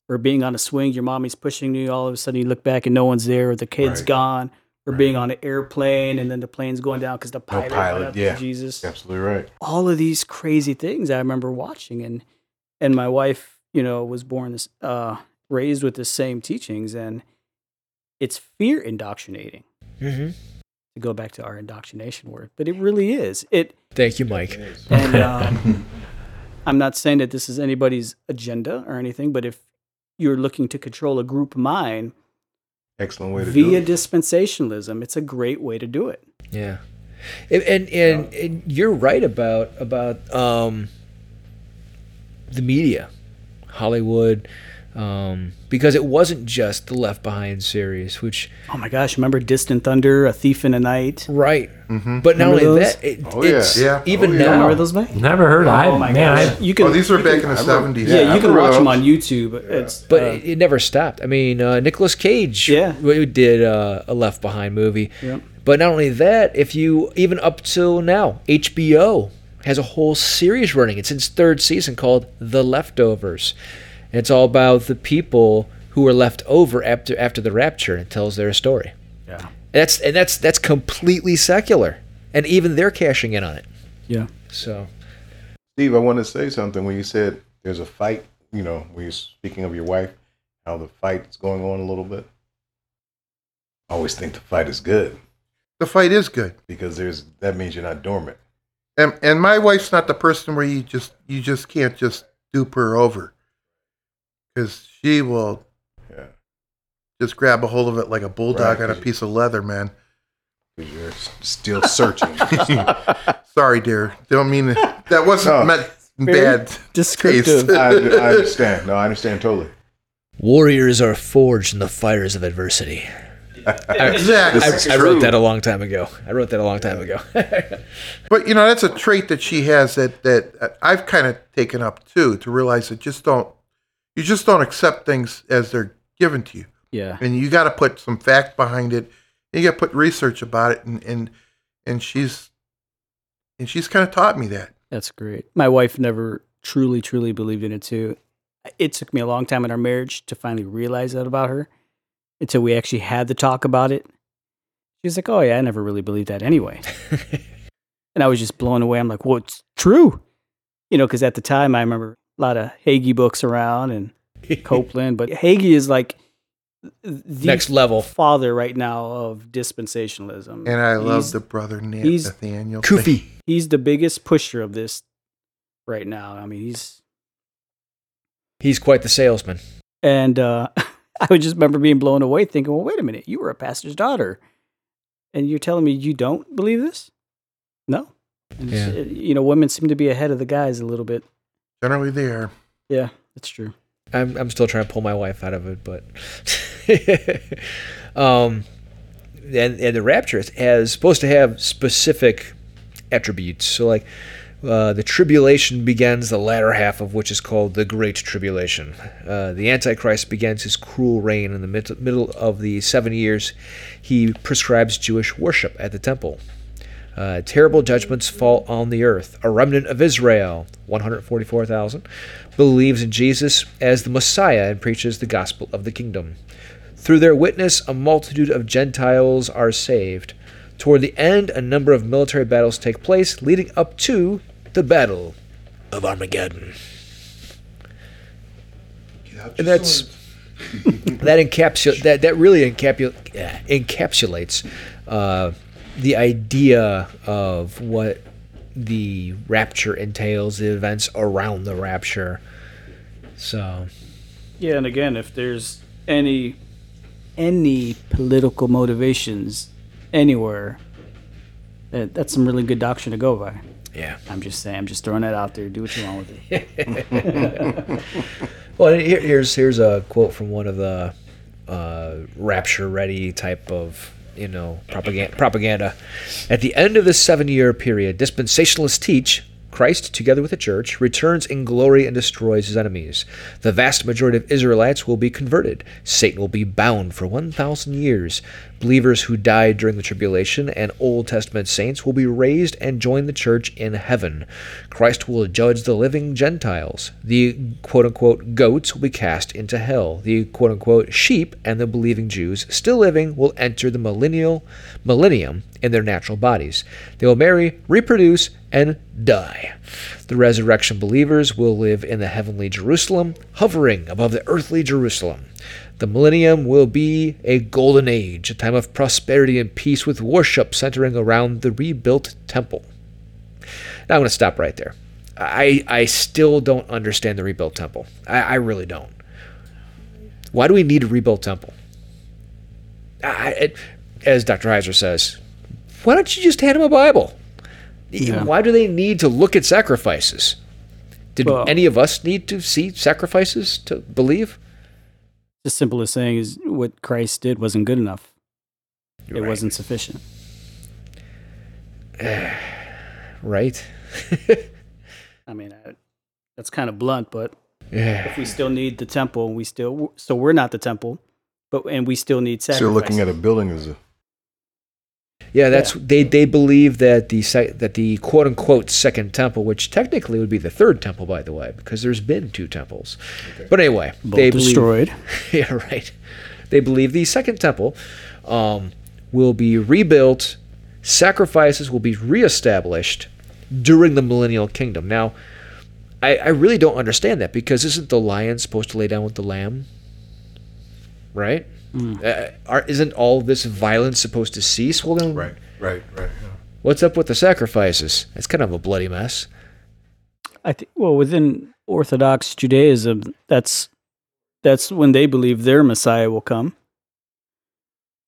or being on a swing. Your mommy's pushing you. All of a sudden you look back and no one's there, or the kid's gone, or being on an airplane and then the plane's going down because the pilot went up to Jesus. Absolutely right. All of these crazy things I remember watching. And my wife, you know, was raised with the same teachings, and it's fear indoctrinating. Mm-hmm. To go back to our indoctrination word, but it really is. Thank you, Mike. And I'm not saying that this is anybody's agenda or anything, but if you're looking to control a group mind, excellent way to do it. Via dispensationalism, it's a great way to do it. Yeah, and you're right about the media, Hollywood, Because it wasn't just the Left Behind series, which... Oh my gosh, remember Distant Thunder, A Thief in a Night? Right. Mm-hmm. But not only that, it's even now... Remember those, Mike? Never heard of them. Oh my gosh. These were back in the 70s. Yeah, you can watch them on YouTube. Yeah. But it never stopped. I mean, Nicolas Cage did a Left Behind movie. Yeah. But not only that, if you... Even up till now, HBO has a whole series running. It's in its third season called The Leftovers. It's all about the people who were left over after the rapture, and it tells their story. Yeah, that's completely secular, and even they're cashing in on it. Yeah. So, Steve, I want to say something. When you said there's a fight, you know, when you're speaking of your wife, how the fight's going on a little bit. I always think the fight is good. The fight is good because that means you're not dormant. And my wife's not the person where you just can't just dupe her over. Because she will just grab a hold of it like a bulldog on a piece of leather, man. You're still searching. Sorry, dear. Don't mean it. That wasn't meant bad. Descriptive. I understand. No, I understand totally. Warriors are forged in the fires of adversity. Exactly. I wrote that a long time ago. But, you know, that's a trait that she has that I've kind of taken up, too, to realize that you just don't accept things as they're given to you. Yeah. And you got to put some fact behind it. And you got to put research about it. And she's kind of taught me that. That's great. My wife never truly, truly believed in it too. It took me a long time in our marriage to finally realize that about her until we actually had the talk about it. She's like, oh yeah, I never really believed that anyway. And I was just blown away. I'm like, well, it's true. You know, because at the time I remember... A lot of Hagee books around and Copeland, but Hagee is like the next level father right now of dispensationalism. And I love the Brother Nathaniel Kappner. He's the biggest pusher of this right now. I mean, he's quite the salesman. And I would just remember being blown away, thinking, "Well, wait a minute, you were a pastor's daughter, and you're telling me you don't believe this? No, you know, women seem to be ahead of the guys a little bit." Generally, they are. Yeah, that's true. I'm still trying to pull my wife out of it, but and the rapture is supposed to have specific attributes. So, like the tribulation begins the latter half of which is called the Great Tribulation. The Antichrist begins his cruel reign in the middle of the 7 years. He prescribes Jewish worship at the temple. Terrible judgments fall on the earth. A remnant of Israel, 144,000, believes in Jesus as the Messiah and preaches the gospel of the kingdom. Through their witness, a multitude of Gentiles are saved. Toward the end, a number of military battles take place, leading up to the Battle of Armageddon. And that's that really encapsulates. The idea of what the rapture entails, the events around the rapture. So, yeah, and again, if there's any political motivations anywhere, that's some really good doctrine to go by. Yeah, I'm just saying, I'm just throwing that out there. Do what you want with it. Well, here's a quote from one of the rapture-ready type of. You know, propaganda. At the end of this 7-year period, dispensationalists teach Christ, together with the church, returns in glory and destroys his enemies. The vast majority of Israelites will be converted. Satan will be bound for 1,000 years. Believers who died during the tribulation and Old Testament saints will be raised and join the church in heaven. Christ will judge the living Gentiles. The quote-unquote goats will be cast into hell. The quote-unquote sheep and the believing Jews still living will enter the millennium in their natural bodies. They will marry, reproduce, and die. The resurrection believers will live in the heavenly Jerusalem, hovering above the earthly Jerusalem. The millennium will be a golden age, a time of prosperity and peace with worship centering around the rebuilt temple. Now I'm going to stop right there. I still don't understand the rebuilt temple. I really don't. Why do we need a rebuilt temple? As Dr. Heiser says, why don't you just hand him a Bible? Yeah. Why do they need to look at sacrifices? Did any of us need to see sacrifices to believe? as simple as saying is what Christ did wasn't good enough. It wasn't sufficient. Right. I mean, that's kind of blunt, but if we still need the temple, so we're not the temple, and we still need sacrifice. So you're looking at a building as a... Yeah, they believe that the quote unquote second temple, which technically would be the third temple, by the way, because there's been two temples. Okay. But anyway, destroyed. Yeah, right. They believe the second temple will be rebuilt. Sacrifices will be reestablished during the millennial kingdom. Now, I really don't understand that, because isn't the lion supposed to lay down with the lamb? Right? Isn't all this violence supposed to cease? Well, then, right. Yeah. What's up with the sacrifices? It's kind of a bloody mess. I think. Well, within Orthodox Judaism, that's when they believe their Messiah will come.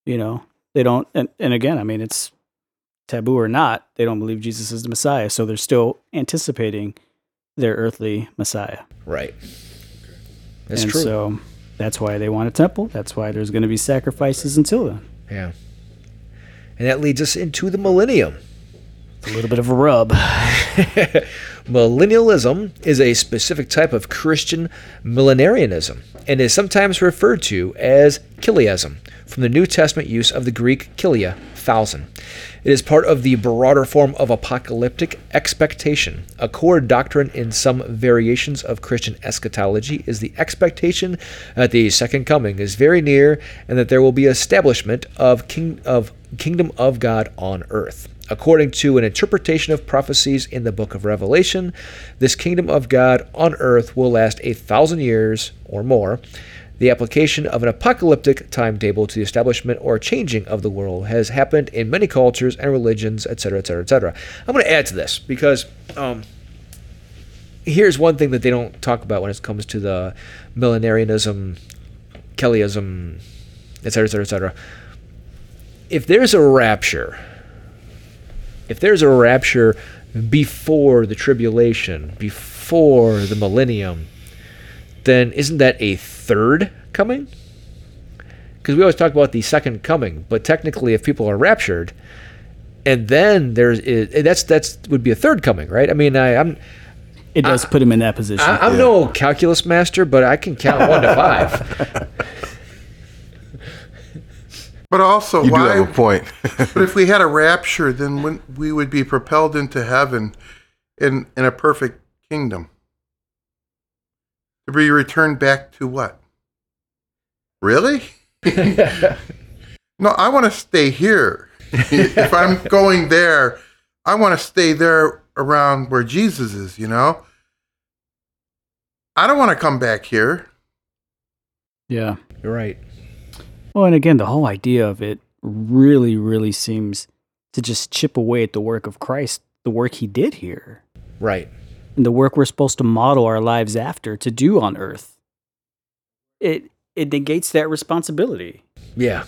You know, they don't, and again, I mean, it's taboo or not, they don't believe Jesus is the Messiah, so they're still anticipating their earthly Messiah. Right. Okay. That's true. So, that's why they want a temple. That's why there's going to be sacrifices until then. Yeah. And that leads us into the millennium. A little bit of a rub. Millennialism is a specific type of Christian millenarianism and is sometimes referred to as chiliasm, from the New Testament use of the Greek chilia, thousand. It is part of the broader form of apocalyptic expectation. A core doctrine in some variations of Christian eschatology is the expectation that the second coming is very near and that there will be establishment of kingdom of God on earth. According to an interpretation of prophecies in the book of Revelation, this kingdom of God on earth will last 1,000 years or more. The application of an apocalyptic timetable to the establishment or changing of the world has happened in many cultures and religions, etc., etc., etc. I'm going to add to this, because here's one thing that they don't talk about when it comes to the millenarianism, Kellyism, etc., etc., etc. If there's a rapture before the tribulation, before the millennium, then isn't that a third coming? Because we always talk about the second coming, but technically, if people are raptured, and then that's would be a third coming, right? I mean, it does put him in that position. I'm no calculus master, but I can count 1 to 5. But also, you do have a point. But if we had a rapture, then we would be propelled into heaven, in a perfect kingdom. To be returned back to what? Really? No, I want to stay here. If I'm going there, I want to stay there around where Jesus is, you know? I don't want to come back here. Yeah. You're right. Well, and again, the whole idea of it really, really seems to just chip away at the work of Christ, the work he did here. Right. And the work we're supposed to model our lives after to do on earth. It negates that responsibility. Yeah.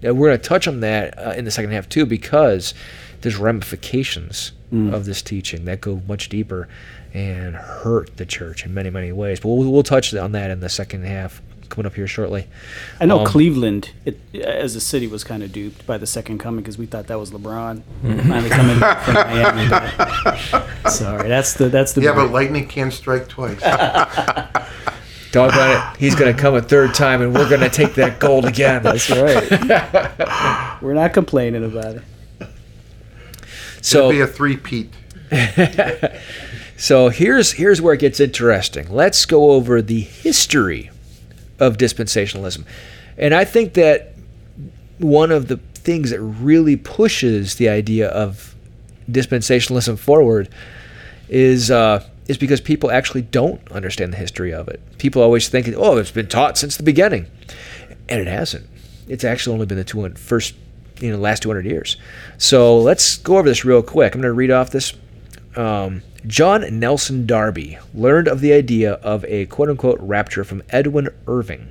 Yeah, we're going to touch on that in the second half too, because there's ramifications of this teaching that go much deeper and hurt the church in many, many ways. But we'll touch on that in the second half coming up here shortly. I know Cleveland, as a city, was kind of duped by the second coming, because we thought that was LeBron finally coming back from Miami. But, sorry, that's the. Yeah, but lightning can strike twice. Talk about it. He's going to come a third time, and we're going to take that gold again. That's right. We're not complaining about it. So it'll be a three-peat. So here's where it gets interesting. Let's go over the history of dispensationalism. And I think that one of the things that really pushes the idea of dispensationalism forward is because people actually don't understand the history of it. People always think, oh, it's been taught since the beginning. And it hasn't. It's actually only been the last 200 years. So let's go over this real quick. I'm going to read off this. John Nelson Darby learned of the idea of a quote-unquote rapture from Edwin Irving,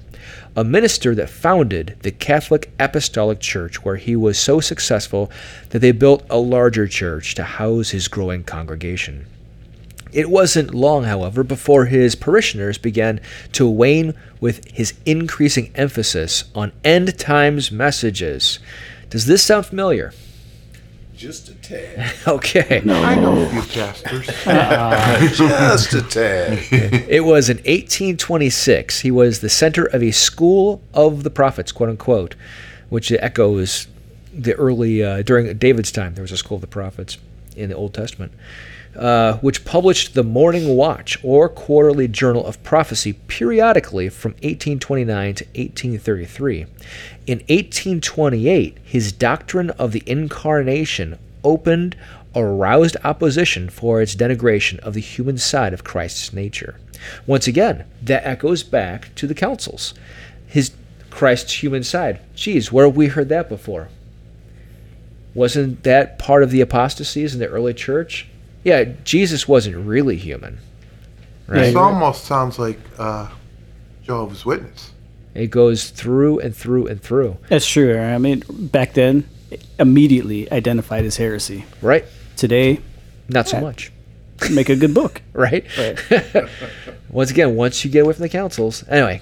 a minister that founded the Catholic Apostolic Church, where he was so successful that they built a larger church to house his growing congregation. It wasn't long, however, before his parishioners began to wane with his increasing emphasis on end times messages. Does this sound familiar? Just a tad. Okay. No. I know a few pastors. Just a tad. It was in 1826. He was the center of a school of the prophets, quote unquote, which echoes the early, during David's time, there was a school of the prophets in the Old Testament, which published the Morning Watch, or Quarterly Journal of Prophecy, periodically from 1829 to 1833. In 1828, his doctrine of the Incarnation opened a roused opposition for its denigration of the human side of Christ's nature. Once again, that echoes back to the councils. His Christ's human side. Geez, where have we heard that before? Wasn't that part of the apostasies in the early church? Yeah, Jesus wasn't really human. Right? It almost sounds like Jehovah's Witness. It goes through and through and through. That's true. I mean, back then, immediately identified as heresy. Right. Today, not so much. Make a good book. Right. Once again, once you get away from the councils. Anyway,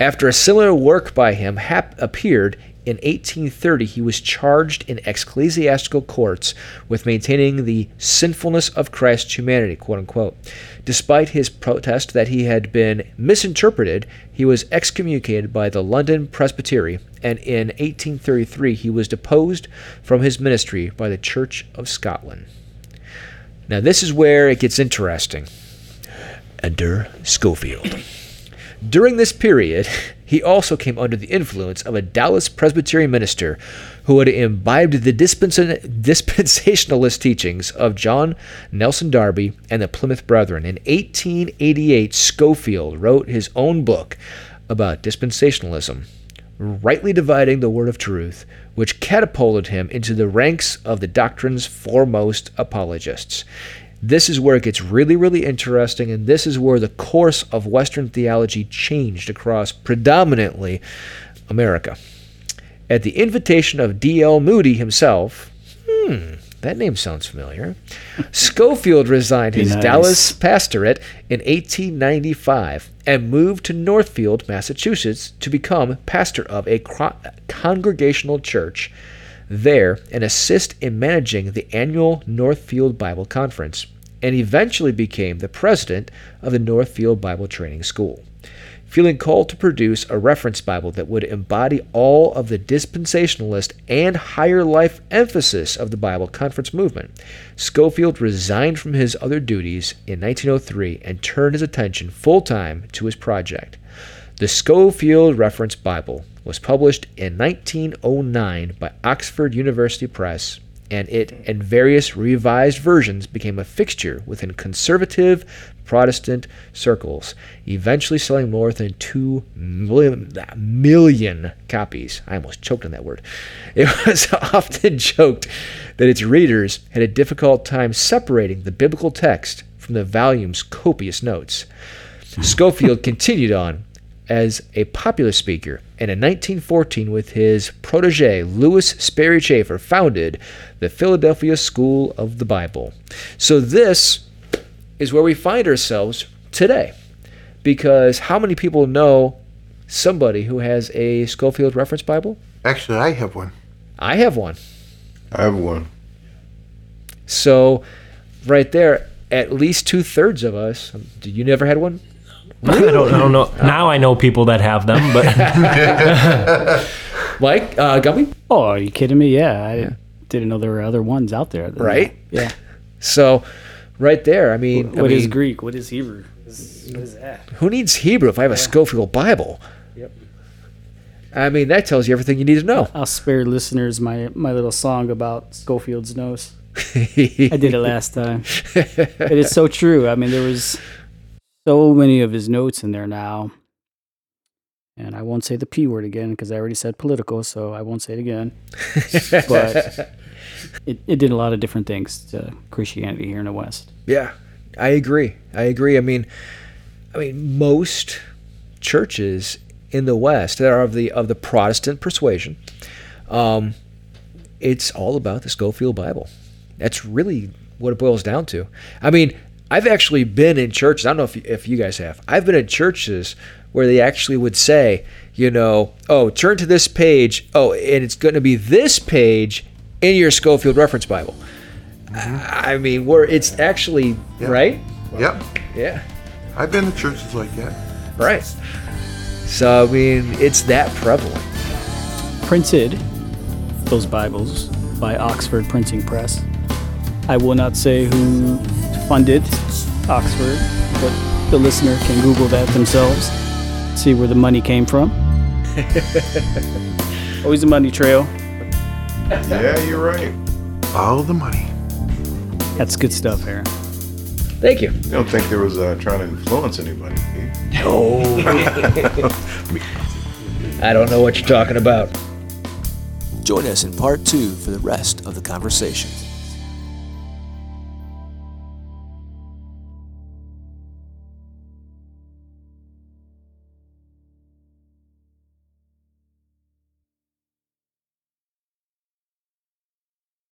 after a similar work by him appeared in 1830, he was charged in ecclesiastical courts with maintaining the sinfulness of Christ's humanity, quote unquote. Despite his protest that he had been misinterpreted, he was excommunicated by the London Presbytery, and in 1833 he was deposed from his ministry by the Church of Scotland. Now this is where it gets interesting. Enter Scofield. During this period, he also came under the influence of a Dallas Presbyterian minister who had imbibed the dispensationalist teachings of John Nelson Darby and the Plymouth Brethren. In 1888, Scofield wrote his own book about dispensationalism, Rightly Dividing the Word of Truth, which catapulted him into the ranks of the doctrine's foremost apologists. This is where it gets really, really interesting, and this is where the course of Western theology changed across predominantly America. At the invitation of D.L. Moody himself, that name sounds familiar, Scofield resigned his Dallas pastorate in 1895 and moved to Northfield, Massachusetts, to become pastor of a congregational church there and assist in managing the annual Northfield Bible Conference, and eventually became the president of the Northfield Bible Training School. Feeling called to produce a reference Bible that would embody all of the dispensationalist and higher life emphasis of the Bible Conference movement, Scofield resigned from his other duties in 1903 and turned his attention full-time to his project. The Scofield Reference Bible was published in 1909 by Oxford University Press, and it, in various revised versions, became a fixture within conservative Protestant circles, eventually selling more than 2 million copies. I almost choked on that word. It was often joked that its readers had a difficult time separating the biblical text from the volume's copious notes. Scofield continued on as a popular speaker, and in 1914, with his protege Lewis Sperry Chafer, founded the Philadelphia School of the Bible. So this is where we find ourselves today, because how many people know somebody who has a Scofield Reference Bible? Actually, I have one. I have one. I have one. So right there, at least two-thirds of us. You never had one? Really? I don't know. Now I know people that have them, but like Gumby. Oh, are you kidding me? Yeah, I didn't know there were other ones out there. Right? Yeah. So, right there. I mean, what is Greek? What is Hebrew? What is that? Who needs Hebrew if I have a Scofield Bible? Yep. I mean, that tells you everything you need to know. I'll spare listeners my little song about Scofield's nose. I did it last time. It is so true. I mean, there was so many of his notes in there now, and I won't say the P word again because I already said political, so I won't say it again. But it did a lot of different things to Christianity here in the West. Yeah, I agree. I mean, most churches in the West that are of the Protestant persuasion, it's all about the Scofield Bible. That's really what it boils down to. I mean, I've actually been in churches, I don't know if you guys have, I've been in churches where they actually would say, you know, oh, turn to this page, oh, and it's going to be this page in your Scofield Reference Bible. Mm-hmm. I mean, where it's actually, yep. Right? Yep. Yeah. I've been to churches like that. Right. So, I mean, it's that prevalent. Printed those Bibles by Oxford Printing Press. I will not say who funded Oxford, but the listener can Google that themselves, see where the money came from. Always a money trail. Yeah, you're right. All the money. That's good stuff, Aaron. Thank you. I don't think there was trying to influence anybody. No. I don't know what you're talking about. Join us in part 2 for the rest of the conversation.